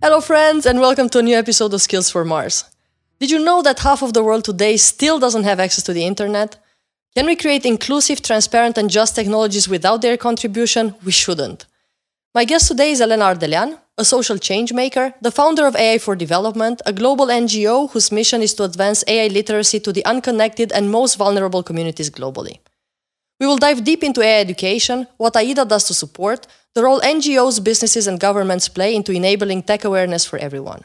Hello friends and welcome to a new episode of Skills for Mars. Did you know that half of the world today still doesn't have access to the internet? Can we create inclusive, transparent and just technologies without their contribution? We shouldn't. My guest today is Elena Ardelean, a social change maker, the founder of AI for Development, a global NGO whose mission is to advance AI literacy to the unconnected and most vulnerable communities globally. We will dive deep into AI education, what AIDA does to support, the role NGOs, businesses and governments play into enabling tech awareness for everyone.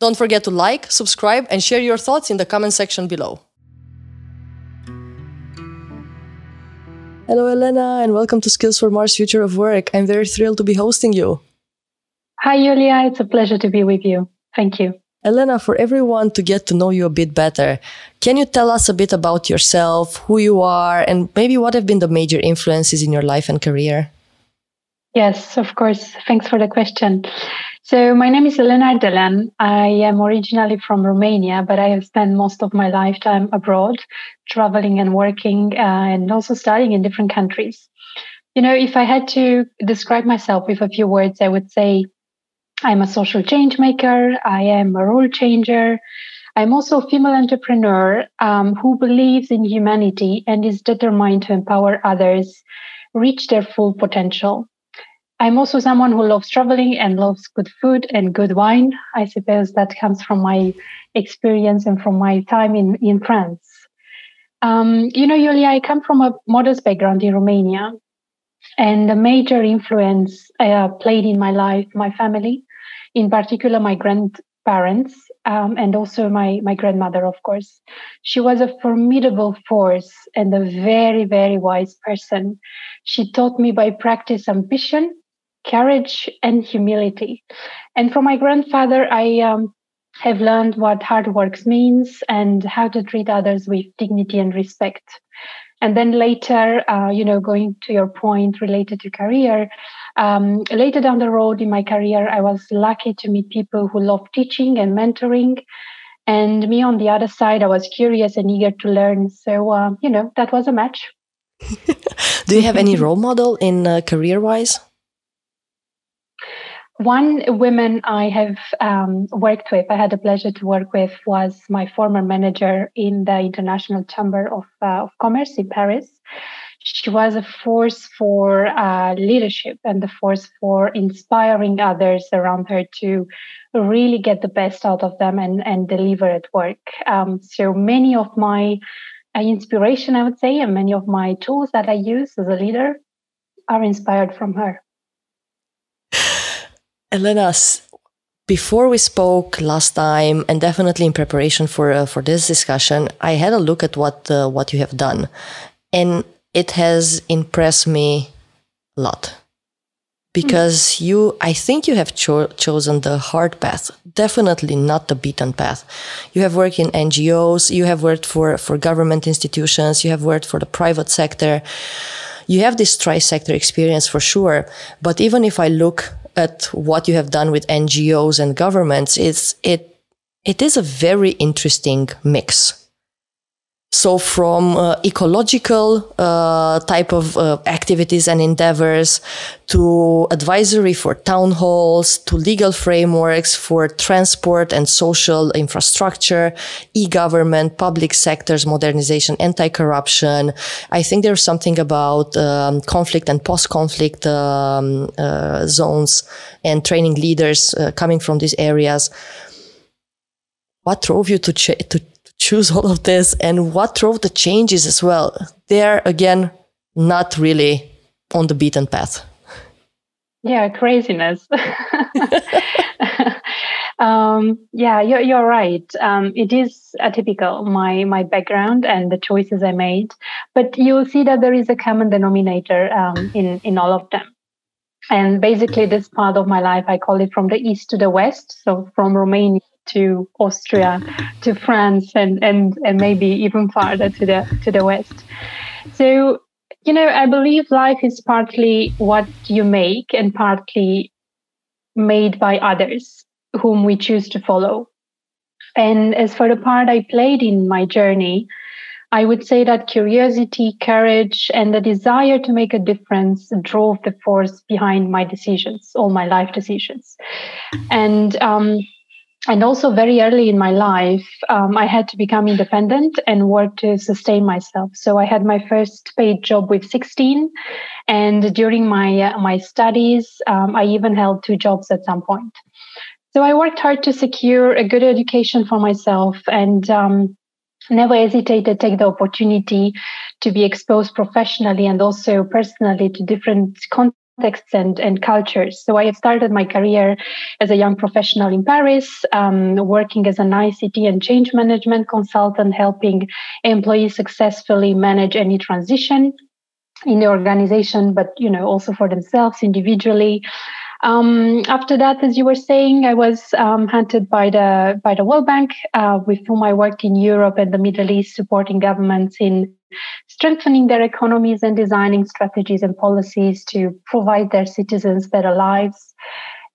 Don't forget to like, subscribe and share your thoughts in the comment section below. Hello Elena and welcome to Skills for Mars Future of Work. I'm very thrilled to be hosting you. Hi Yulia, it's a pleasure to be with you. Thank you. Elena, for everyone to get to know you a bit better, can you tell us a bit about yourself, who you are, and maybe what have been the major influences in your life and career? Yes, of course. Thanks for the question. So my name is Elena Ardelean. I am originally from Romania, but I have spent most of my lifetime abroad, traveling and working and also studying in different countries. You know, if I had to describe myself with a few words, I would say I'm a social change maker. I am a role changer. I'm also a female entrepreneur who believes in humanity and is determined to empower others, reach their full potential. I'm also someone who loves traveling and loves good food and good wine. I suppose that comes from my experience and from my time in France. Yulia, I come from a modest background in Romania, and the major influence played in my life, my family, in particular my grandparents, and also my grandmother, of course. She was a formidable force and a very, very wise person. She taught me by practice ambition, courage, and humility. And from my grandfather, I have learned what hard work means and how to treat others with dignity and respect. And then later, going to your point related to career, later down the road in my career, I was lucky to meet people who love teaching and mentoring. And me on the other side, I was curious and eager to learn. So, that was a match. Do you have any role model in career-wise? One woman I have worked with, I had the pleasure to work with, was my former manager in the International Chamber of Commerce in Paris. She was a force for leadership and a force for inspiring others around her to really get the best out of them and deliver at work. So many of my inspiration, I would say, and many of my tools that I use as a leader are inspired from her. Elena, before we spoke last time, and definitely in preparation for this discussion, I had a look at what you have done, and it has impressed me a lot because I think you have chosen the hard path, definitely not the beaten path. You have worked in NGOs, you have worked for government institutions, you have worked for the private sector. You have this tri-sector experience for sure, but even if I look at what you have done with NGOs and governments, it is a very interesting mix. So from ecological type of activities and endeavors, to advisory for town halls, to legal frameworks for transport and social infrastructure, e-government, public sectors, modernization, anti-corruption. I think there's something about conflict and post-conflict zones and training leaders coming from these areas. What drove you to choose all of this, and what drove the changes as well? They're, again, not really on the beaten path. Yeah, craziness. You're right. It is atypical, my background and the choices I made. But you'll see that there is a common denominator in all of them. And basically, this part of my life, I call it from the east to the west, so from Romania to Austria, to France, and maybe even farther to the west. So, I believe life is partly what you make and partly made by others whom we choose to follow. And as for the part I played in my journey, I would say that curiosity, courage, and the desire to make a difference drove the force behind my decisions, all my life decisions. And also very early in my life, I had to become independent and work to sustain myself. So I had my first paid job with 16. And during my studies, I even held two jobs at some point. So I worked hard to secure a good education for myself and never hesitate to take the opportunity to be exposed professionally and also personally to different contexts and cultures. So I have started my career as a young professional in Paris, working as an ICT and change management consultant, helping employees successfully manage any transition in the organization, but also for themselves individually. After that, as you were saying, I was hunted by the World Bank, with whom I worked in Europe and the Middle East, supporting governments in strengthening their economies and designing strategies and policies to provide their citizens better lives.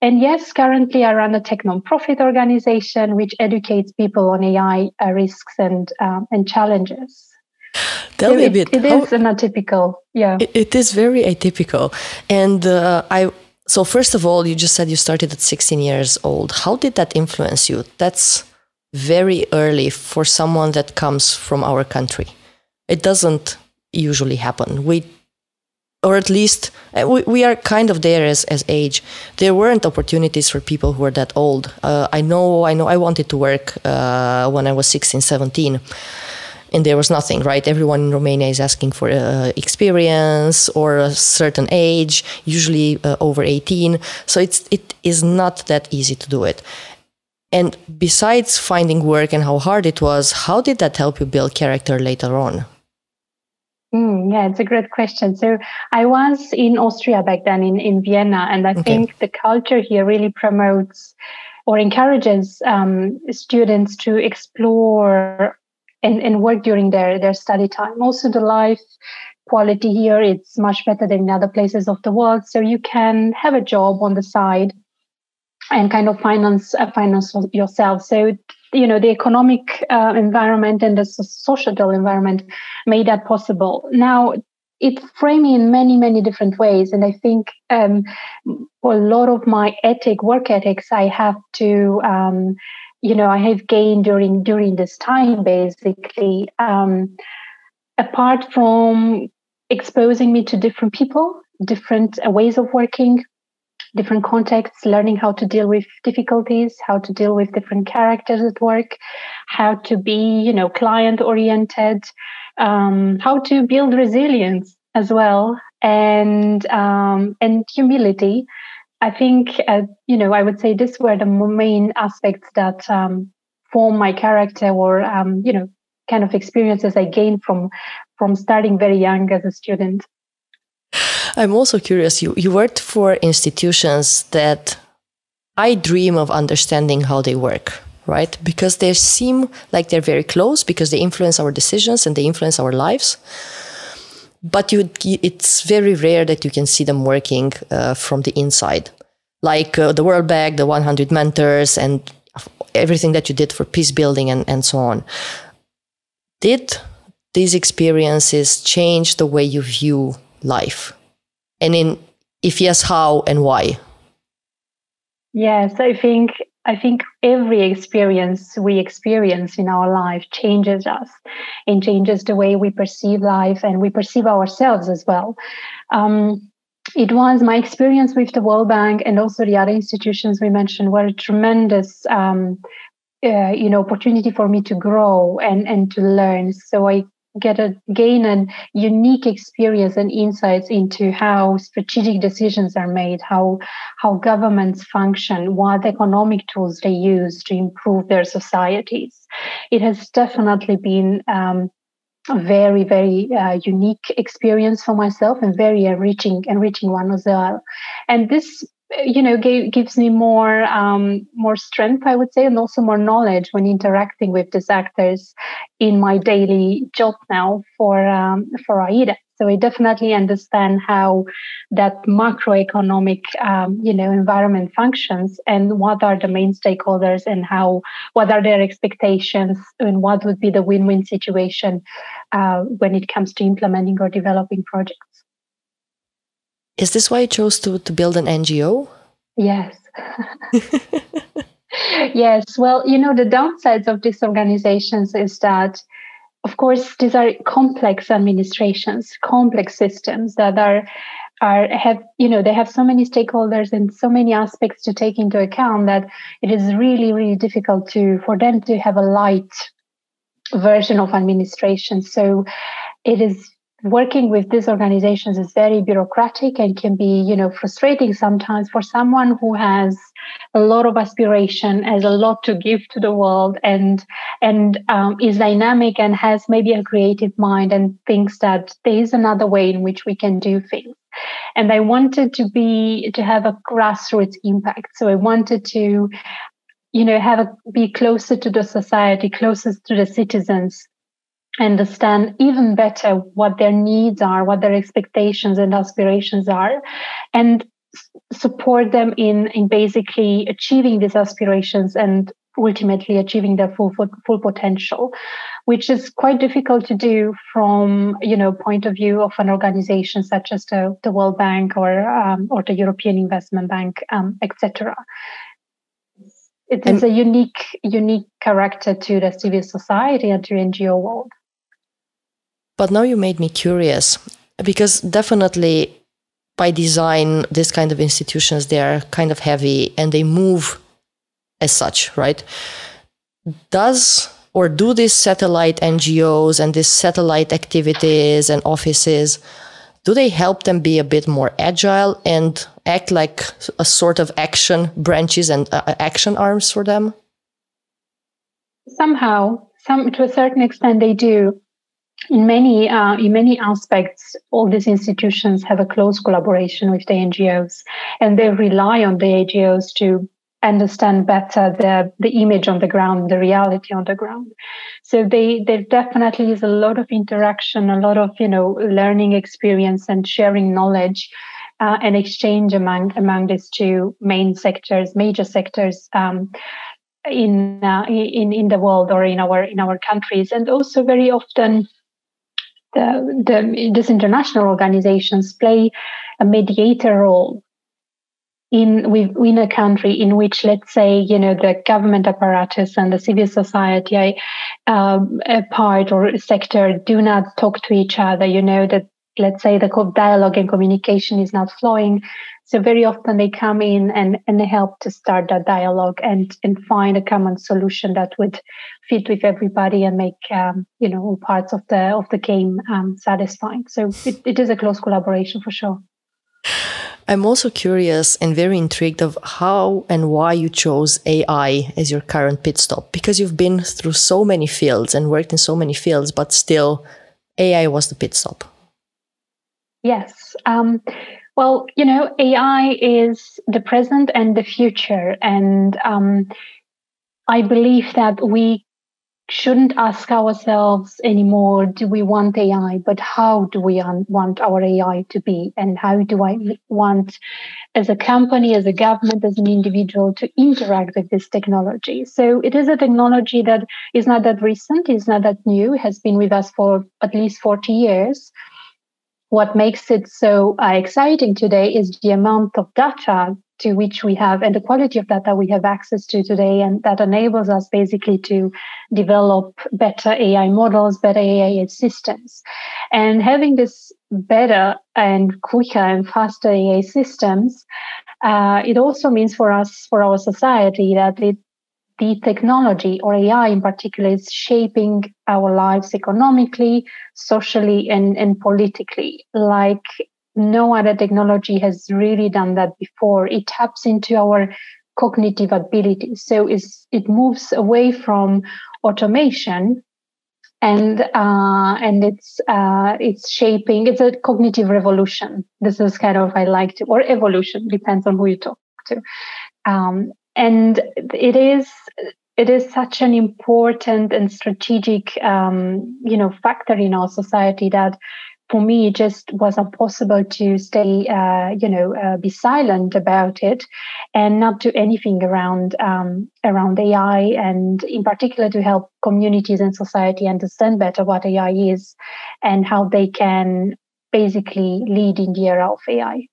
And yes, currently I run a tech non-profit organization which educates people on AI risks and challenges. Tell me a bit. It is very atypical. And So first of all, you just said you started at 16 years old. How did that influence you? That's very early for someone that comes from our country. It doesn't usually happen. We are kind of there as age. There weren't opportunities for people who were that old. I know. I wanted to work when I was 16, 17. And there was nothing, right? Everyone in Romania is asking for experience or a certain age, usually over 18. So it is not that easy to do it. And besides finding work and how hard it was, how did that help you build character later on? Yeah, it's a great question. So I was in Austria back then, in Vienna, and I think the culture here really promotes or encourages students to explore and work during their study time. Also, the life quality here, it's much better than in other places of the world. So you can have a job on the side and kind of finance yourself. So, the economic environment and the societal environment made that possible. Now, it framed me in many, many different ways. And I think for a lot of my work ethics, I have to... I have gained during this time, basically, apart from exposing me to different people, different ways of working, different contexts, learning how to deal with difficulties, how to deal with different characters at work, how to be, client-oriented, how to build resilience as well, and humility. I think, I would say these were the main aspects that form my character or, kind of experiences I gained from starting very young as a student. I'm also curious, you worked for institutions that I dream of understanding how they work, right? Because they seem like they're very close because they influence our decisions and they influence our lives. But it's very rare that you can see them working from the inside. Like the World Bank, the 100 mentors, and everything that you did for peace building and so on. Did these experiences change the way you view life? And if yes, how and why? Yes, I think every experience we experience in our life changes us and changes the way we perceive life and we perceive ourselves as well. It was my experience with the World Bank and also the other institutions we mentioned were a tremendous opportunity for me to grow and to learn. So I gain a unique experience and insights into how strategic decisions are made, how governments function, what economic tools they use to improve their societies. It has definitely been a very, very unique experience for myself and very enriching one as well. And this gives me more strength, I would say, and also more knowledge when interacting with these actors in my daily job now for AIDA. So I definitely understand how that macroeconomic, environment functions and what are the main stakeholders and what are their expectations and what would be the win-win situation when it comes to implementing or developing projects. Is this why you chose to build an NGO? Yes. Yes. Well, you know, the downsides of these organizations is that, of course, these are complex administrations, complex systems that have so many stakeholders and so many aspects to take into account that it is really, really difficult for them to have a light version of administration. So it is working with these organizations is very bureaucratic and can be, frustrating sometimes for someone who has a lot of aspiration, has a lot to give to the world, and is dynamic and has maybe a creative mind and thinks that there is another way in which we can do things. And I wanted to have a grassroots impact. So I wanted to, be closer to the society, closer to the citizens, understand even better what their needs are, what their expectations and aspirations are, and support them in basically achieving these aspirations and ultimately achieving their full potential, which is quite difficult to do from, point of view of an organization such as the World Bank or the European Investment Bank, etc. It is a unique character to the civil society and to NGO world. But now you made me curious, because definitely by design, this kind of institutions, they are kind of heavy and they move as such, right? Do these satellite NGOs and these satellite activities and offices, do they help them be a bit more agile and act like a sort of action branches and action arms for them? Somehow, to a certain extent, they do. In many aspects, all these institutions have a close collaboration with the NGOs, and they rely on the NGOs to understand better the image on the ground, the reality on the ground. So there definitely is a lot of interaction, a lot of learning experience and sharing knowledge and exchange among these two major sectors in the world or in our countries, and also very often these international organizations play a mediator role in a country in which, let's say, the government apparatus and the civil society part or sector do not talk to each other, that, let's say, the dialogue and communication is not flowing. So very often they come in and they help to start that dialogue and find a common solution that would fit with everybody and make, all parts of the game satisfying. So it is a close collaboration for sure. I'm also curious and very intrigued of how and why you chose AI as your current pit stop, because you've been through so many fields and worked in so many fields, but still AI was the pit stop. Yes. Well, AI is the present and the future. And I believe that we shouldn't ask ourselves anymore, do we want AI? But how do we want our AI to be? And how do I want, as a company, as a government, as an individual, to interact with this technology? So it is a technology that is not that recent, is not that new, has been with us for at least 40 years. What makes it so exciting today is the amount of data to which we have and the quality of data we have access to today, and that enables us basically to develop better AI models, better AI systems. And having this better and quicker and faster AI systems, it also means for us, for our society, that the technology, or AI in particular, is shaping our lives economically, socially, and politically like no other technology has really done that before. It taps into our cognitive abilities. So it moves away from automation and it's shaping, it's a cognitive revolution. This is kind of, I like to, or evolution, depends on who you talk to. And it is such an important and strategic, factor in our society that for me, it just was not possible to stay, be silent about it and not do anything around AI, and in particular to help communities and society understand better what AI is and how they can basically lead in the era of AI.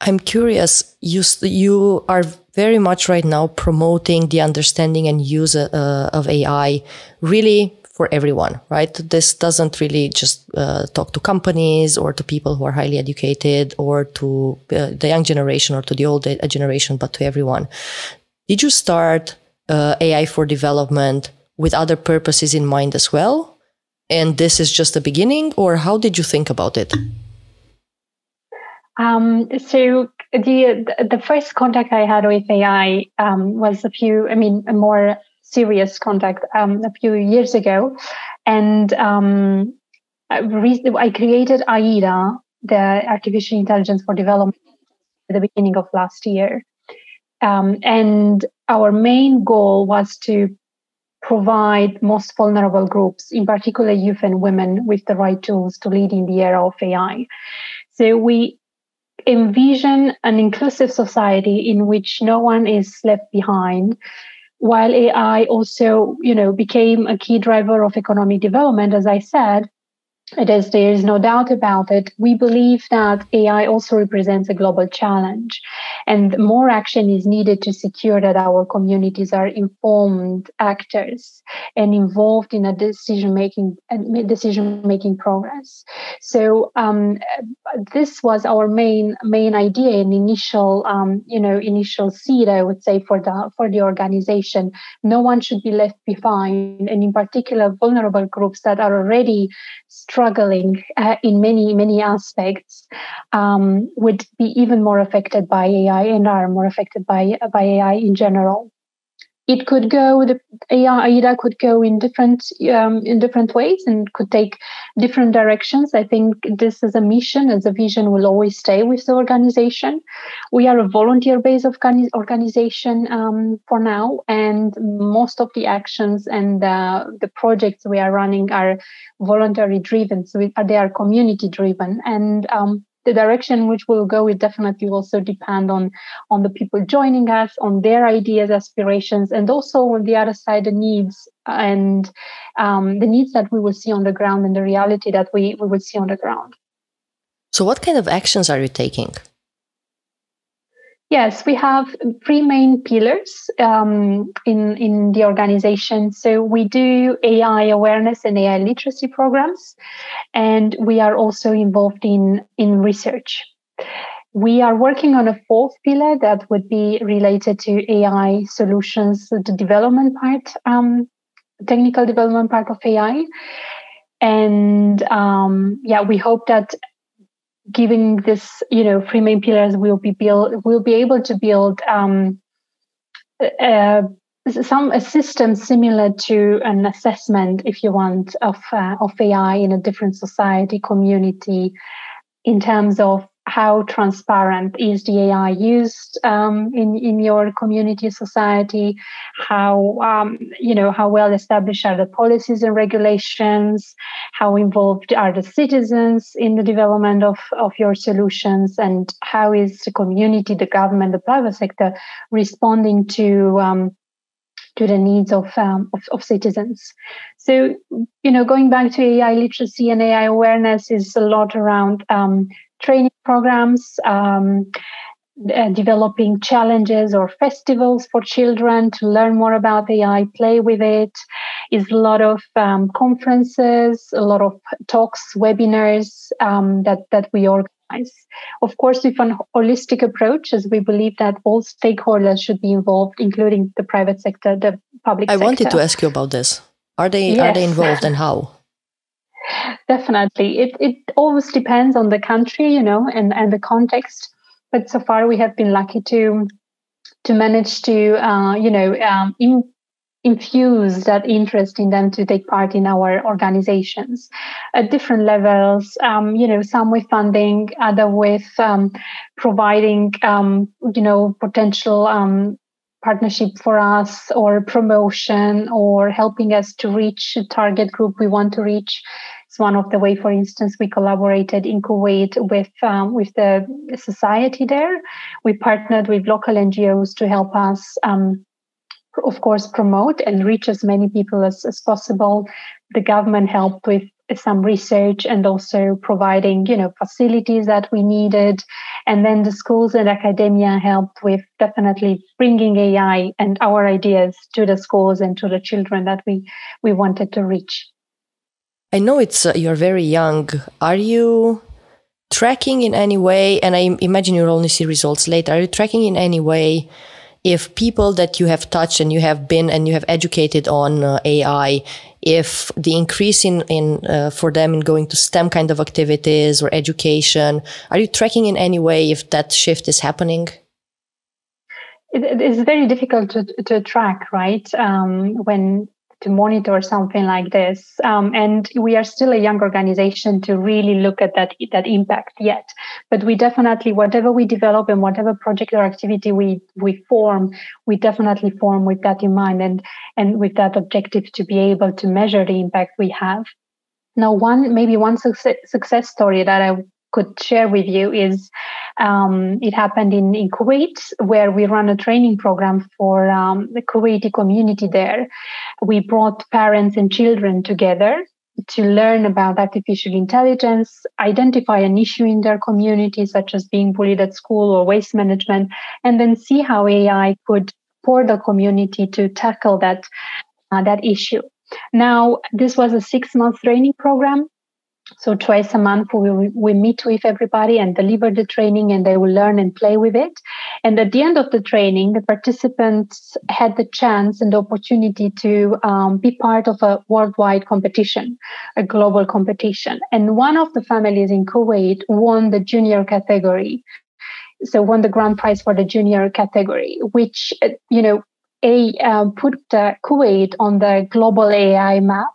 I'm curious, you are very much right now promoting the understanding and use of AI really for everyone, right? This doesn't really just talk to companies or to people who are highly educated or to the young generation or to the old generation, but to everyone. Did you start AI for Development with other purposes in mind as well? And this is just the beginning, or how did you think about it? So the first contact I had with AI was a more serious contact a few years ago, and I created AIDA, the Artificial Intelligence for Development, at the beginning of last year, and our main goal was to provide most vulnerable groups, in particular youth and women, with the right tools to lead in the era of AI. So we envision an inclusive society in which no one is left behind, while AI also, became a key driver of economic development. As I said, there is no doubt about it. We believe that AI also represents a global challenge, and more action is needed to secure that our communities are informed actors and involved in a decision-making progress. So this was our main idea and initial seed, I would say, for the organization. No one should be left behind, and in particular, vulnerable groups that are already struggling in many aspects would be even more affected by AI and are more affected by AI in general. It could go, AIDA could go in different ways and could take different directions. I think this is a mission, as a vision will always stay with the organization. We are a volunteer-based organization for now, and most of the actions and the projects we are running are voluntary-driven, so they are community-driven. And the direction which we'll go will definitely also depend on the people joining us, on their ideas, aspirations, and also on the other side, the needs and the needs that we will see on the ground and the reality that we will see on the ground. So what kind of actions are you taking? Yes, we have three main pillars in the organization. So we do AI awareness and AI literacy programs, and we are also involved in research. We are working on a fourth pillar that would be related to AI solutions, the development part, technical development part of AI. And we hope that giving this, three main pillars, we'll be able to build a system similar to an assessment, if you want, of AI in a different society, community, in terms of how transparent is the AI used in your community, society, how well established are the policies and regulations, how involved are the citizens in the development of your solutions, and how is the community, the government, the private sector responding to the needs of citizens. So, going back to AI literacy and AI awareness is a lot around training programs, developing challenges or festivals for children to learn more about AI, play with it. Is a lot of conferences, a lot of talks, webinars that we organize. Of course, with a holistic approach, as we believe that all stakeholders should be involved, including the private sector, the public sector. I wanted to ask you about this. Are they involved, and how? Definitely. It always depends on the country, and the context. But so far, we have been lucky to manage to, infuse that interest in them to take part in our organizations at different levels, some with funding, other with providing, potential partnership for us or promotion or helping us to reach a target group we want to reach. It's one of the way, for instance, we collaborated in Kuwait with the society there. We partnered with local NGOs to help us, of course, promote and reach as many people as possible. The government helped with some research and also providing, facilities that we needed. And then the schools and academia helped with definitely bringing AI and our ideas to the schools and to the children that we wanted to reach. I know you're very young. Are you tracking in any way, and I imagine you'll only see results later, are you tracking in any way if people that you have touched and you have been and you have educated on AI, if the increase in for them in going to STEM kind of activities or education, are you tracking in any way if that shift is happening? It is very difficult to track, right? When to monitor something like this, and we are still a young organization to really look at that impact yet. But we definitely, whatever we develop and whatever project or activity we form, we definitely form with that in mind and with that objective to be able to measure the impact we have. Now, one success story that I could share with you is it happened in Kuwait, where we run a training program for the Kuwaiti community there. We brought parents and children together to learn about artificial intelligence, identify an issue in their community, such as being bullied at school or waste management, and then see how AI could support the community to tackle that issue. Now, this was a 6-month training program. So twice a month, we meet with everybody and deliver the training, and they will learn and play with it. And at the end of the training, the participants had the chance and the opportunity to be part of a worldwide competition, a global competition. And one of the families in Kuwait won the junior category. So won the grand prize for the junior category, which, put Kuwait on the global AI map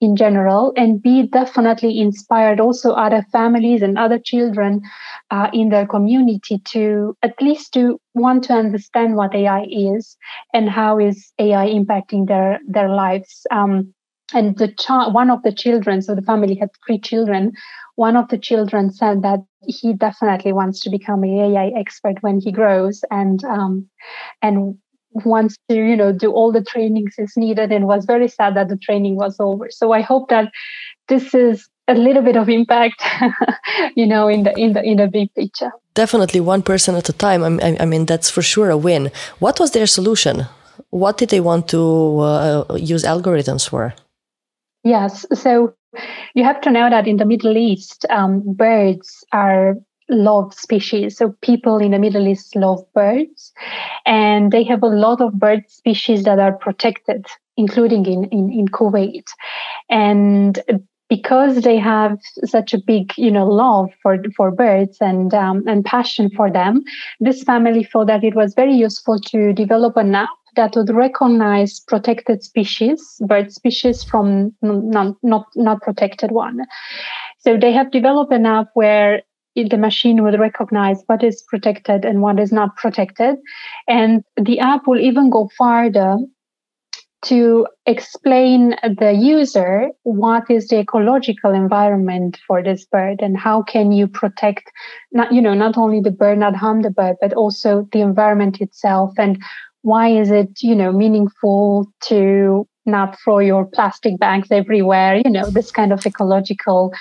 in general, and B, definitely inspired also other families and other children in their community to at least to want to understand what AI is and how is AI impacting their lives. And one of the children, so the family had 3 children, one of the children said that he definitely wants to become an AI expert when he grows and wants to, do all the trainings is needed, and was very sad that the training was over. So I hope that this is a little bit of impact, in the big picture. Definitely one person at a time. I mean, that's for sure a win. What was their solution? What did they want to use algorithms for? Yes. So you have to know that in the Middle East, birds are love species. So people in the Middle East love birds, and they have a lot of bird species that are protected, including in Kuwait. And because they have such a big, love for birds and passion for them, this family thought that it was very useful to develop an app that would recognize protected species, bird species from not protected one. So they have developed an app where the machine will recognize what is protected and what is not protected. And the app will even go farther to explain the user what is the ecological environment for this bird and how can you protect, not only the bird, not harm the bird, but also the environment itself. And why is it, meaningful to not throw your plastic bags everywhere, this kind of ecological,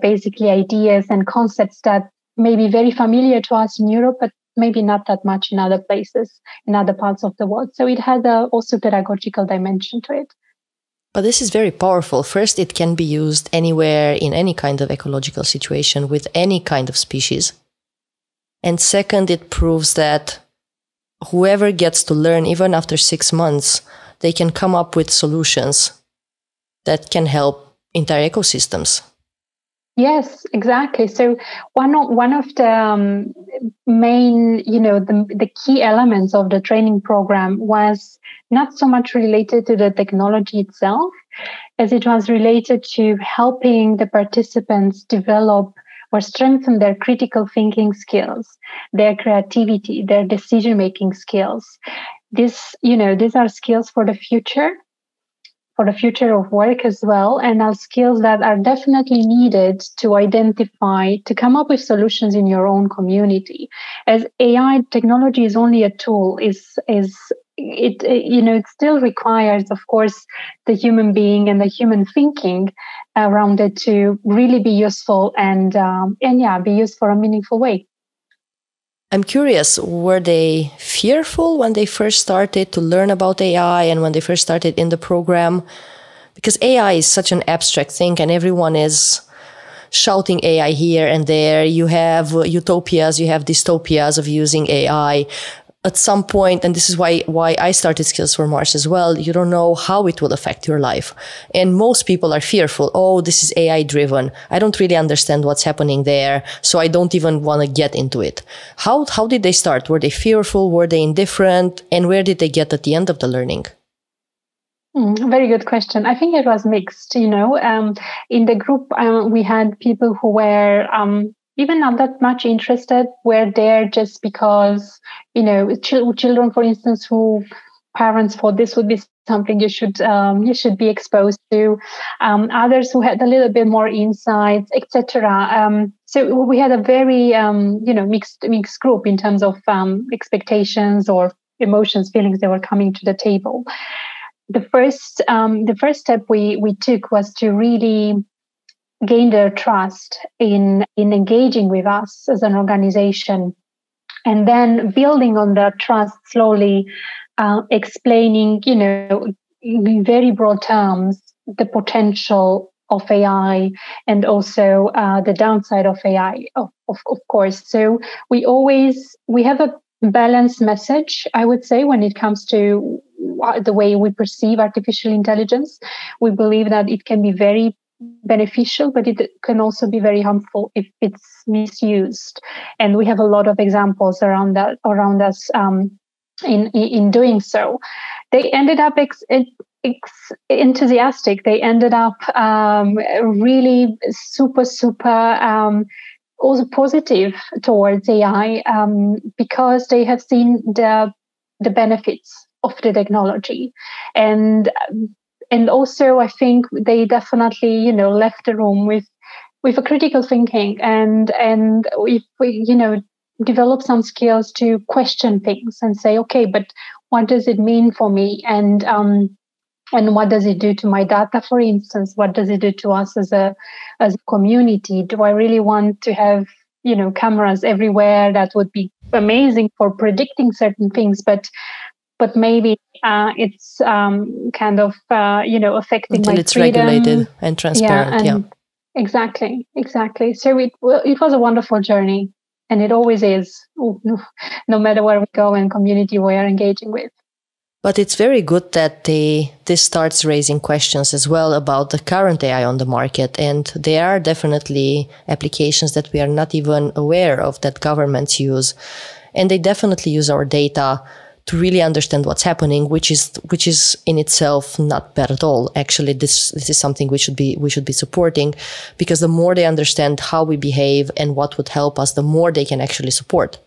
basically ideas and concepts that may be very familiar to us in Europe, but maybe not that much in other places, in other parts of the world. So it had also pedagogical dimension to it. But this is very powerful. First, it can be used anywhere in any kind of ecological situation with any kind of species. And second, it proves that whoever gets to learn, even after 6 months, they can come up with solutions that can help entire ecosystems. Yes, exactly. So one of the main, the key elements of the training program was not so much related to the technology itself, as it was related to helping the participants develop or strengthen their critical thinking skills, their creativity, their decision-making skills. These are skills for the future, for the future of work as well, and are skills that are definitely needed to identify, to come up with solutions in your own community. As AI technology is only a tool, it still requires, of course, the human being and the human thinking around it to really be useful and be used for a meaningful way. I'm curious, were they fearful when they first started to learn about AI and when they first started in the program? Because AI is such an abstract thing and everyone is shouting AI here and there. You have utopias, you have dystopias of using AI. At some point, and this is why I started Skills for Mars as well, you don't know how it will affect your life. And most people are fearful. Oh, this is AI driven. I don't really understand what's happening there. So I don't even want to get into it. How did they start? Were they fearful? Were they indifferent? And where did they get at the end of the learning? Very good question. I think it was mixed, in the group, we had people who were, even not that much interested, were there just because, children, for instance, who parents thought this would be something you should be exposed to, others who had a little bit more insights, etc. So we had a very, mixed group in terms of expectations or emotions, feelings that were coming to the table. The first step we took was to really gain their trust in engaging with us as an organization, and then building on that trust slowly, explaining, in very broad terms, the potential of AI and also the downside of AI, of course. So we have a balanced message, I would say, when it comes to the way we perceive artificial intelligence. We believe that it can be very beneficial, but it can also be very harmful if it's misused, and we have a lot of examples around us in doing so. They ended up enthusiastic. They ended up really super also positive towards AI because they have seen the benefits of the technology, and also, I think they definitely, left the room with a critical thinking and if we, develop some skills to question things and say, okay, but what does it mean for me? And what does it do to my data, for instance? What does it do to us as a community? Do I really want to have, cameras everywhere? That would be amazing for predicting certain things, but maybe it's affecting my freedom. Until it's regulated and transparent, Exactly. So it was a wonderful journey, and it always is, no matter where we go and community we are engaging with. But it's very good that this starts raising questions as well about the current AI on the market. And there are definitely applications that we are not even aware of that governments use. And they definitely use our data to really understand what's happening, which is in itself not bad at all. Actually, this is something we should be supporting, because the more they understand how we behave and what would help us, the more they can actually support.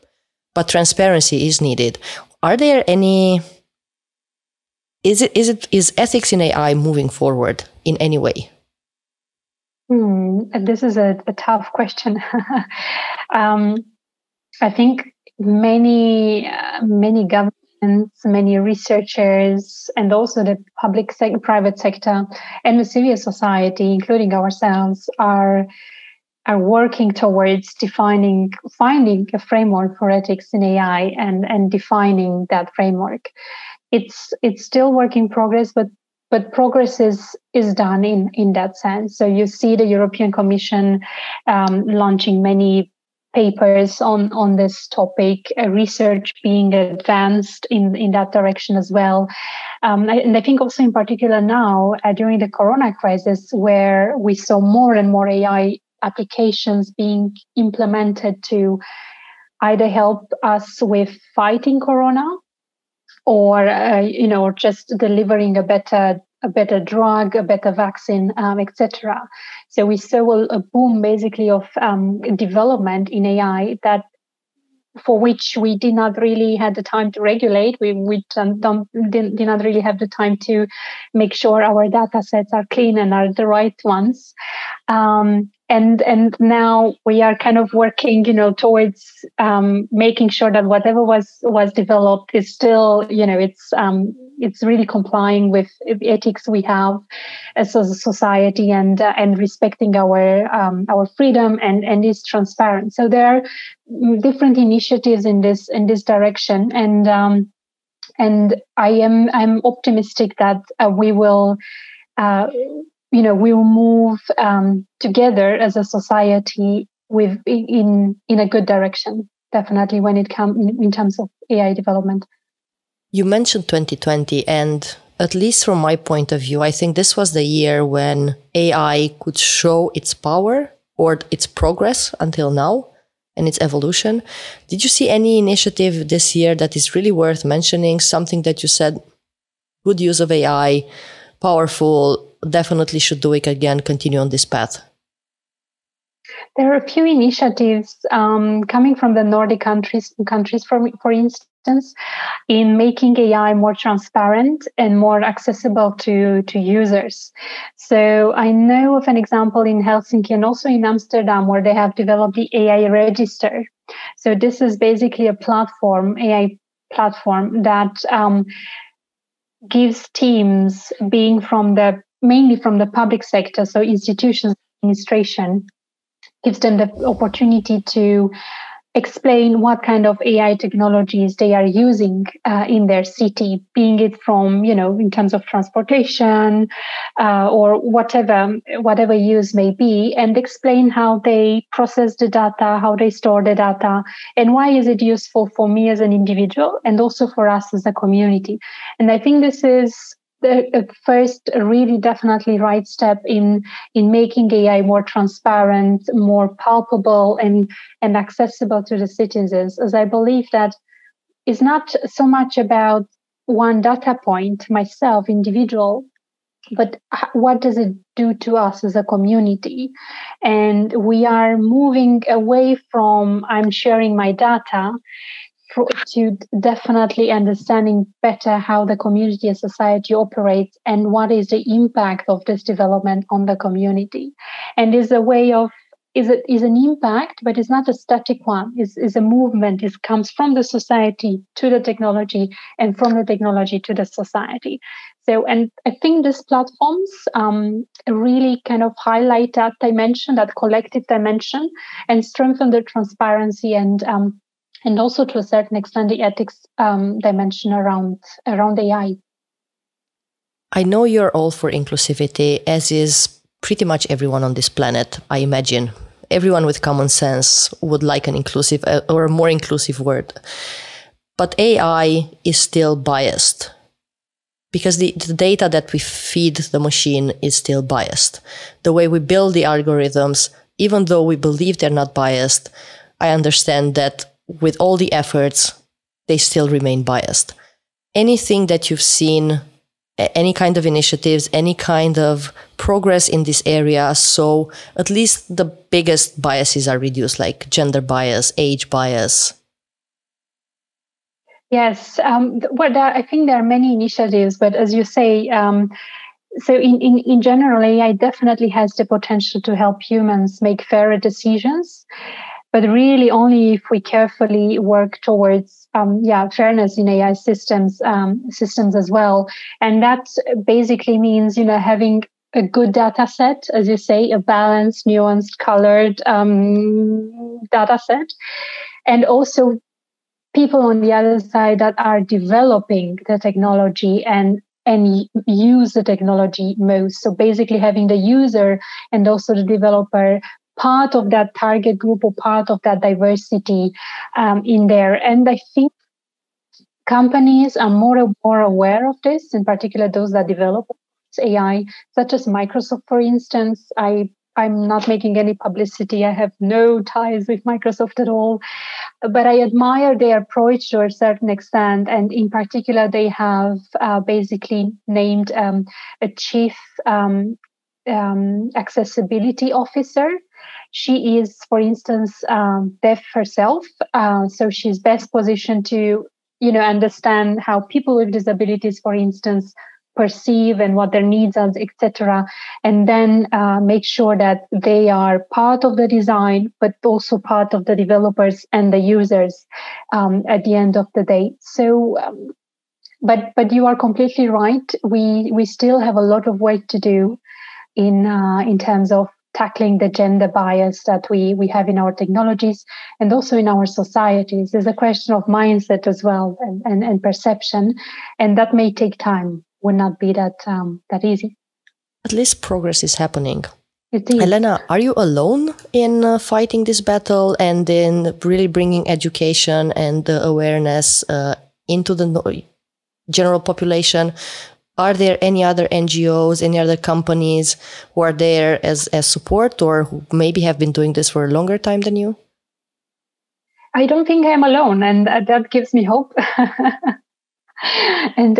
But transparency is needed. Are there any? Is ethics in AI moving forward in any way? And this is a tough question. I think many governments, many researchers, and also the public private sector and the civil society, including ourselves, are working towards finding a framework for ethics in AI and defining that framework. It's still work in progress, but progress is done in that sense. So you see the European Commission launching many papers on this topic, research being advanced in that direction as well. And I think also in particular now, during the corona crisis, where we saw more and more AI applications being implemented to either help us with fighting corona or, just delivering a better drug, a better vaccine, etc. So we saw a boom basically of development in AI that for which we did not really had the time to regulate. We did not really have the time to make sure our data sets are clean and are the right ones. And now we are kind of working, towards making sure that whatever was developed is still, it's really complying with the ethics we have as a society and respecting our freedom and is transparent. So there are different initiatives in this direction, and I'm optimistic that we will. We'll move together as a society in a good direction, definitely when it comes in terms of AI development. You mentioned 2020, and at least from my point of view, I think this was the year when AI could show its power or its progress until now and its evolution. Did you see any initiative this year that is really worth mentioning? Something that you said, good use of AI, powerful, definitely should do it again, continue on this path? There are a few initiatives coming from the Nordic countries for instance, in making AI more transparent and more accessible to users. So I know of an example in Helsinki and also in Amsterdam where they have developed the AI Register. So this is basically a AI platform that gives teams mainly from the public sector, so institutions, administration, gives them the opportunity to explain what kind of AI technologies they are using in their city, being it from, in terms of transportation or whatever use may be, and explain how they process the data, how they store the data, and why is it useful for me as an individual and also for us as a community. And I think this is the first really definitely right step in making AI more transparent, more palpable and accessible to the citizens, as I believe that it's not so much about one data point, myself, individual, but what does it do to us as a community? And we are moving away from I'm sharing my data to definitely understanding better how the community and society operates and what is the impact of this development on the community. And is an impact, but it's not a static one. It's a movement. It comes from the society to the technology and from the technology to the society. So, and I think these platforms really kind of highlight that dimension, that collective dimension, and strengthen the transparency and also, to a certain extent, the ethics dimension around AI. I know you're all for inclusivity, as is pretty much everyone on this planet, I imagine. Everyone with common sense would like an inclusive or a more inclusive word. But AI is still biased because the data that we feed the machine is still biased. The way we build the algorithms, even though we believe they're not biased, I understand that with all the efforts, they still remain biased. Anything that you've seen, any kind of initiatives, any kind of progress in this area, so at least the biggest biases are reduced, like gender bias, age bias? Yes, I think there are many initiatives, but as you say, so in general, AI definitely has the potential to help humans make fairer decisions. But really only if we carefully work towards, fairness in AI systems as well. And that basically means, having a good data set, as you say, a balanced, nuanced, colored data set. And also people on the other side that are developing the technology and use the technology most. So basically having the user and also the developer part of that target group or part of that diversity in there. And I think companies are more and more aware of this, in particular those that develop AI, such as Microsoft, for instance. I'm not making any publicity. I have no ties with Microsoft at all. But I admire their approach to a certain extent. And in particular, they have basically named a chief accessibility officer She is, for instance, deaf herself, so she's best positioned to, you know, understand how people with disabilities, for instance, perceive and what their needs are, etc. And then make sure that they are part of the design, but also part of the developers and the users at the end of the day. So, but you are completely right. We still have a lot of work to do in terms of tackling the gender bias that we have in our technologies and also in our societies. There's a question of mindset as well and perception, and that may take time. Would not be that easy. At least progress is happening. It is. Elena, are you alone in fighting this battle and in really bringing education and awareness into the general population? Are there any other NGOs, any other companies who are there as support or who maybe have been doing this for a longer time than you? I don't think I'm alone, and that gives me hope. And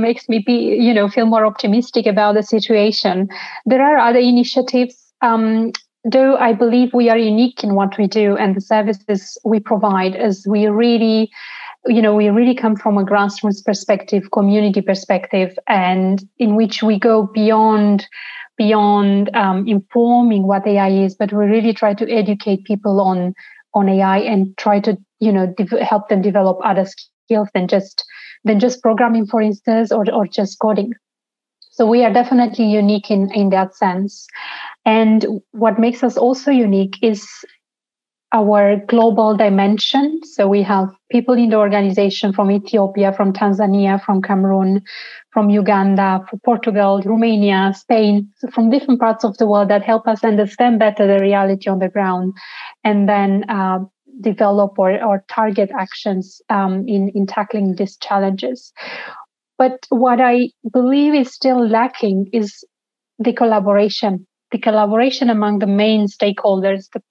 makes me feel more optimistic about the situation. There are other initiatives, though I believe we are unique in what we do and the services we provide, as we really come from a grassroots perspective, community perspective, and in which we go beyond informing what AI is, but we really try to educate people on AI and try to help them develop other skills than just programming, for instance, or just coding. So we are definitely unique in that sense. And what makes us also unique is our global dimension. So we have people in the organization from Ethiopia, from Tanzania, from Cameroon, from Uganda, from Portugal, Romania, Spain, from different parts of the world that help us understand better the reality on the ground. And then develop or target actions in tackling these challenges. But what I believe is still lacking is the collaboration among the main stakeholders, the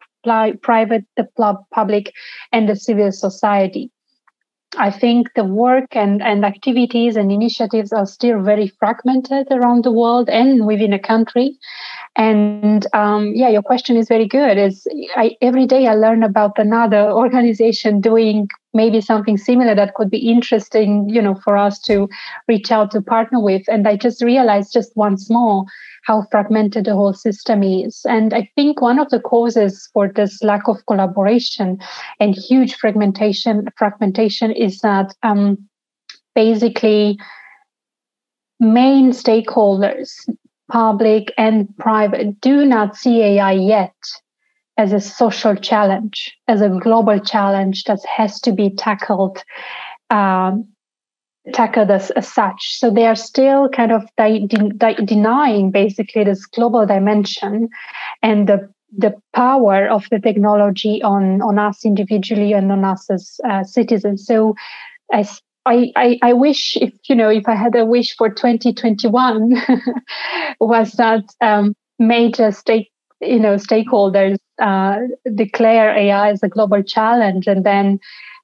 private, the public, and the civil society. I think the work and activities and initiatives are still very fragmented around the world and within a country. And your question is very good. Every day I learn about another organization doing maybe something similar that could be interesting, for us to reach out to partner with. And I just realized just once more how fragmented the whole system is. And I think one of the causes for this lack of collaboration and huge fragmentation is that basically main stakeholders, public and private, do not see AI yet as a social challenge, as a global challenge that has to be tackled as such. So they are still kind of denying basically this global dimension and the power of the technology on us individually and on us as citizens. So I wish if I had a wish for 2021 was that major stakeholders declare AI as a global challenge, and then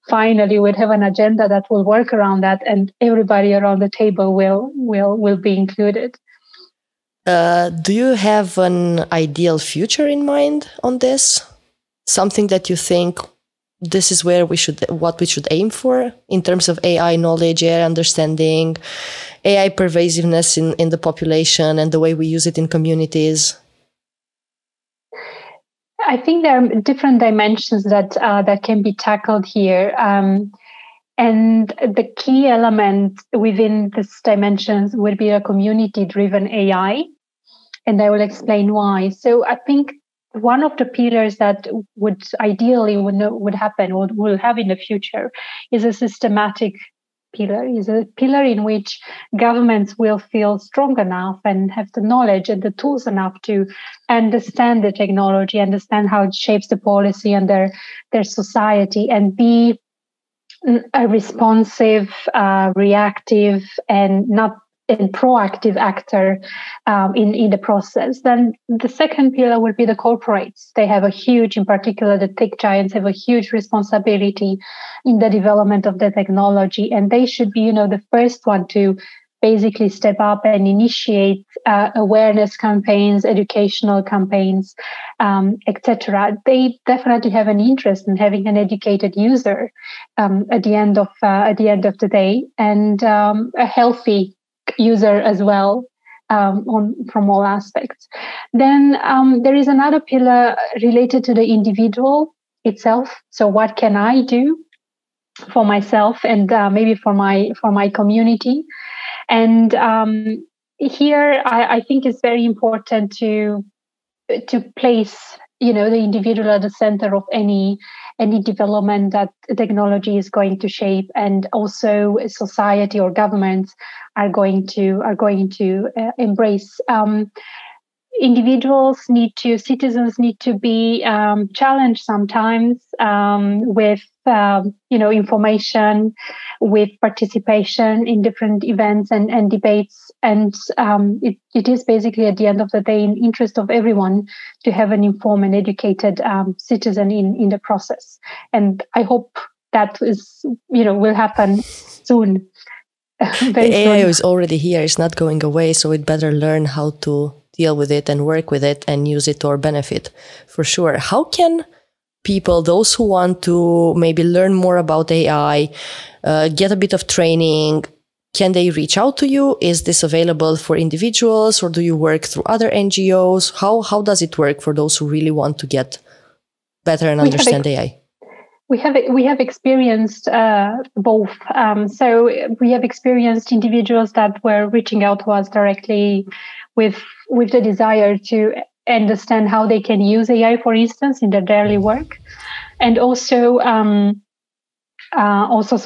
finally we'd have an agenda that will work around that, and everybody around the table will be included. Do you have an ideal future in mind on this? Something that you think this is where we should aim for in terms of AI knowledge, AI understanding, AI pervasiveness in the population and the way we use it in communities? I think there are different dimensions that can be tackled here. And the key element within these dimensions would be a community-driven AI. And I will explain why. So I think one of the pillars that would ideally will have in the future is a systematic pillar, is a pillar in which governments will feel strong enough and have the knowledge and the tools enough to understand the technology, understand how it shapes the policy and their society, and be a responsive, reactive, and proactive actor in the process. Then the second pillar would be the corporates. They have a huge, in particular, the tech giants have a huge responsibility in the development of the technology, and they should be, the first one to basically step up and initiate awareness campaigns, educational campaigns, etc. They definitely have an interest in having an educated user at the end of the day, and a healthy user as well. From all aspects. Then there is another pillar related to the individual itself. So what can I do for myself and maybe for my community? And here I think it's very important to place, you know, the individual at the center of any development that technology is going to shape, and also society or governments are going to embrace. Citizens need to be challenged sometimes with information, with participation in different events and debates, and it is basically at the end of the day in interest of everyone to have an informed and educated citizen in the process. And I hope that is will happen soon. The AI soon. Is already here; it's not going away. So we'd better learn how to deal with it and work with it and use it to our benefit, for sure. How can people, those who want to maybe learn more about AI, get a bit of training, can they reach out to you? Is this available for individuals, or do you work through other NGOs? How does it work for those who really want to get better and understand AI? We have experienced both. So we have experienced individuals that were reaching out to us directly with the desire to understand how they can use AI, for instance, in their daily work, and also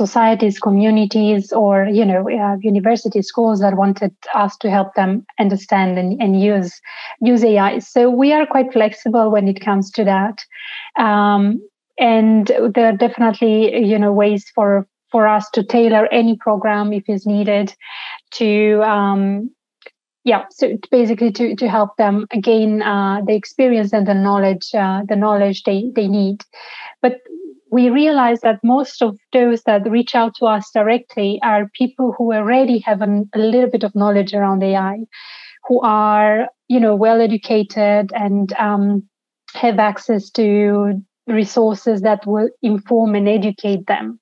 societies, communities, or university schools that wanted us to help them understand and use AI. So we are quite flexible when it comes to that. And there are definitely, ways for us to tailor any program if it's needed to, so basically to help them gain the experience and the knowledge they need. But we realize that most of those that reach out to us directly are people who already have a little bit of knowledge around AI, who are, well educated and have access to resources that will inform and educate them.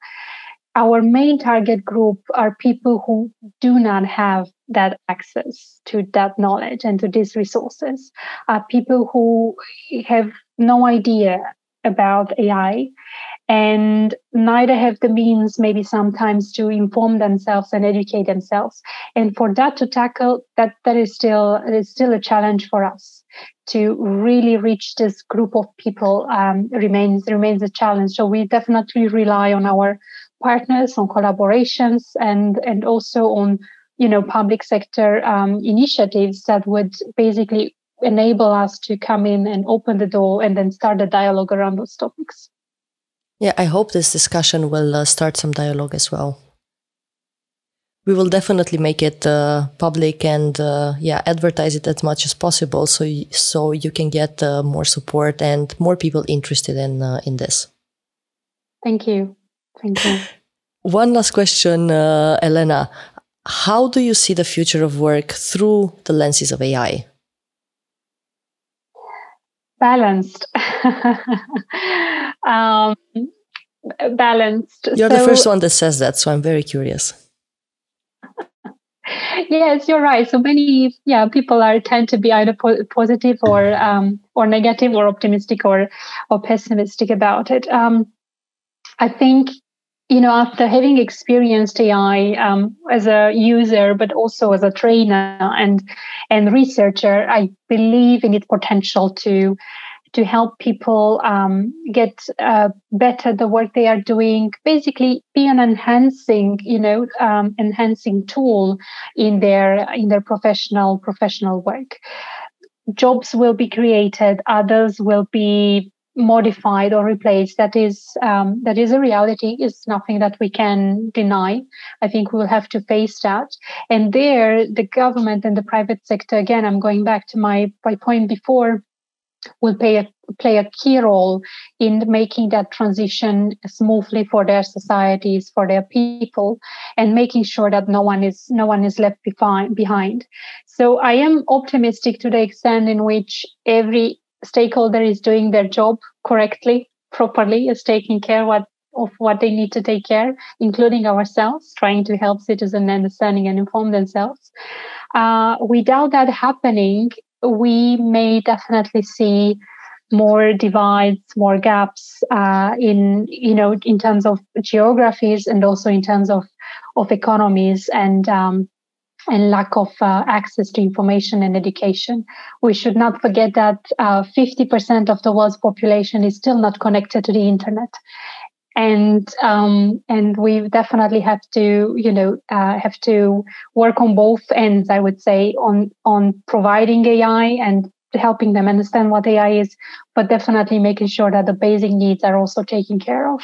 Our main target group are people who do not have that access to that knowledge and to these resources, are people who have no idea about AI and neither have the means maybe sometimes to inform themselves and educate themselves. And for that to tackle, that is still a challenge for us. To really reach this group of people remains a challenge. So we definitely rely on our partners, on collaborations, and also on public sector initiatives that would basically enable us to come in and open the door and then start a dialogue around those topics. Yeah, I hope this discussion will start some dialogue as well. We will definitely make it public and advertise it as much as possible, so you can get more support and more people interested in this. Thank you. One last question, Elena. How do you see the future of work through the lenses of AI? Balanced. Balanced. You're the first one that says that, so I'm very curious. Yes, you're right. So many, people tend to be either positive or negative, or optimistic or pessimistic about it. I think, after having experienced AI as a user, but also as a trainer and researcher, I believe in its potential to help people get better the work they are doing, basically be an enhancing tool in their professional work. Jobs will be created, others will be modified or replaced. That is a reality. It's nothing that we can deny. I think we will have to face that. And there, the government and the private sector, again, I'm going back to my point before, will play a key role in making that transition smoothly for their societies, for their people, and making sure that no one is left behind. So I am optimistic to the extent in which every stakeholder is doing their job correctly, properly, is taking care of what they need to take care, including ourselves, trying to help citizens understanding and inform themselves. Without that happening, we may definitely see more divides, more gaps in terms of geographies and also in terms of economies and lack of access to information and education. We should not forget that 50% of the world's population is still not connected to the internet. And we definitely have to, have to work on both ends, I would say, on providing AI and helping them understand what AI is, but definitely making sure that the basic needs are also taken care of.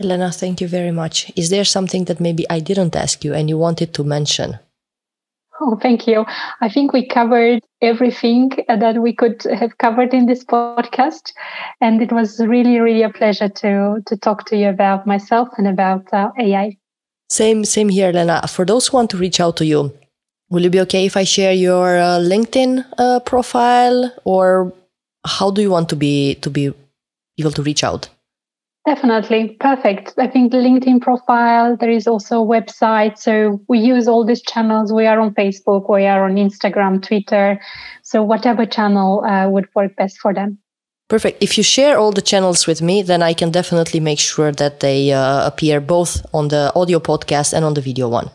Elena, thank you very much. Is there something that maybe I didn't ask you and you wanted to mention? Oh, thank you. I think we covered everything that we could have covered in this podcast. And it was really, really a pleasure to talk to you about myself and about AI. Same here, Elena. For those who want to reach out to you, will it be okay if I share your LinkedIn profile, or how do you want to be able to reach out? Definitely. Perfect. I think the LinkedIn profile, there is also a website. So we use all these channels. We are on Facebook, we are on Instagram, Twitter. So whatever channel would work best for them. Perfect. If you share all the channels with me, then I can definitely make sure that they appear both on the audio podcast and on the video one.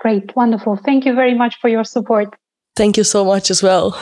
Great. Wonderful. Thank you very much for your support. Thank you so much as well.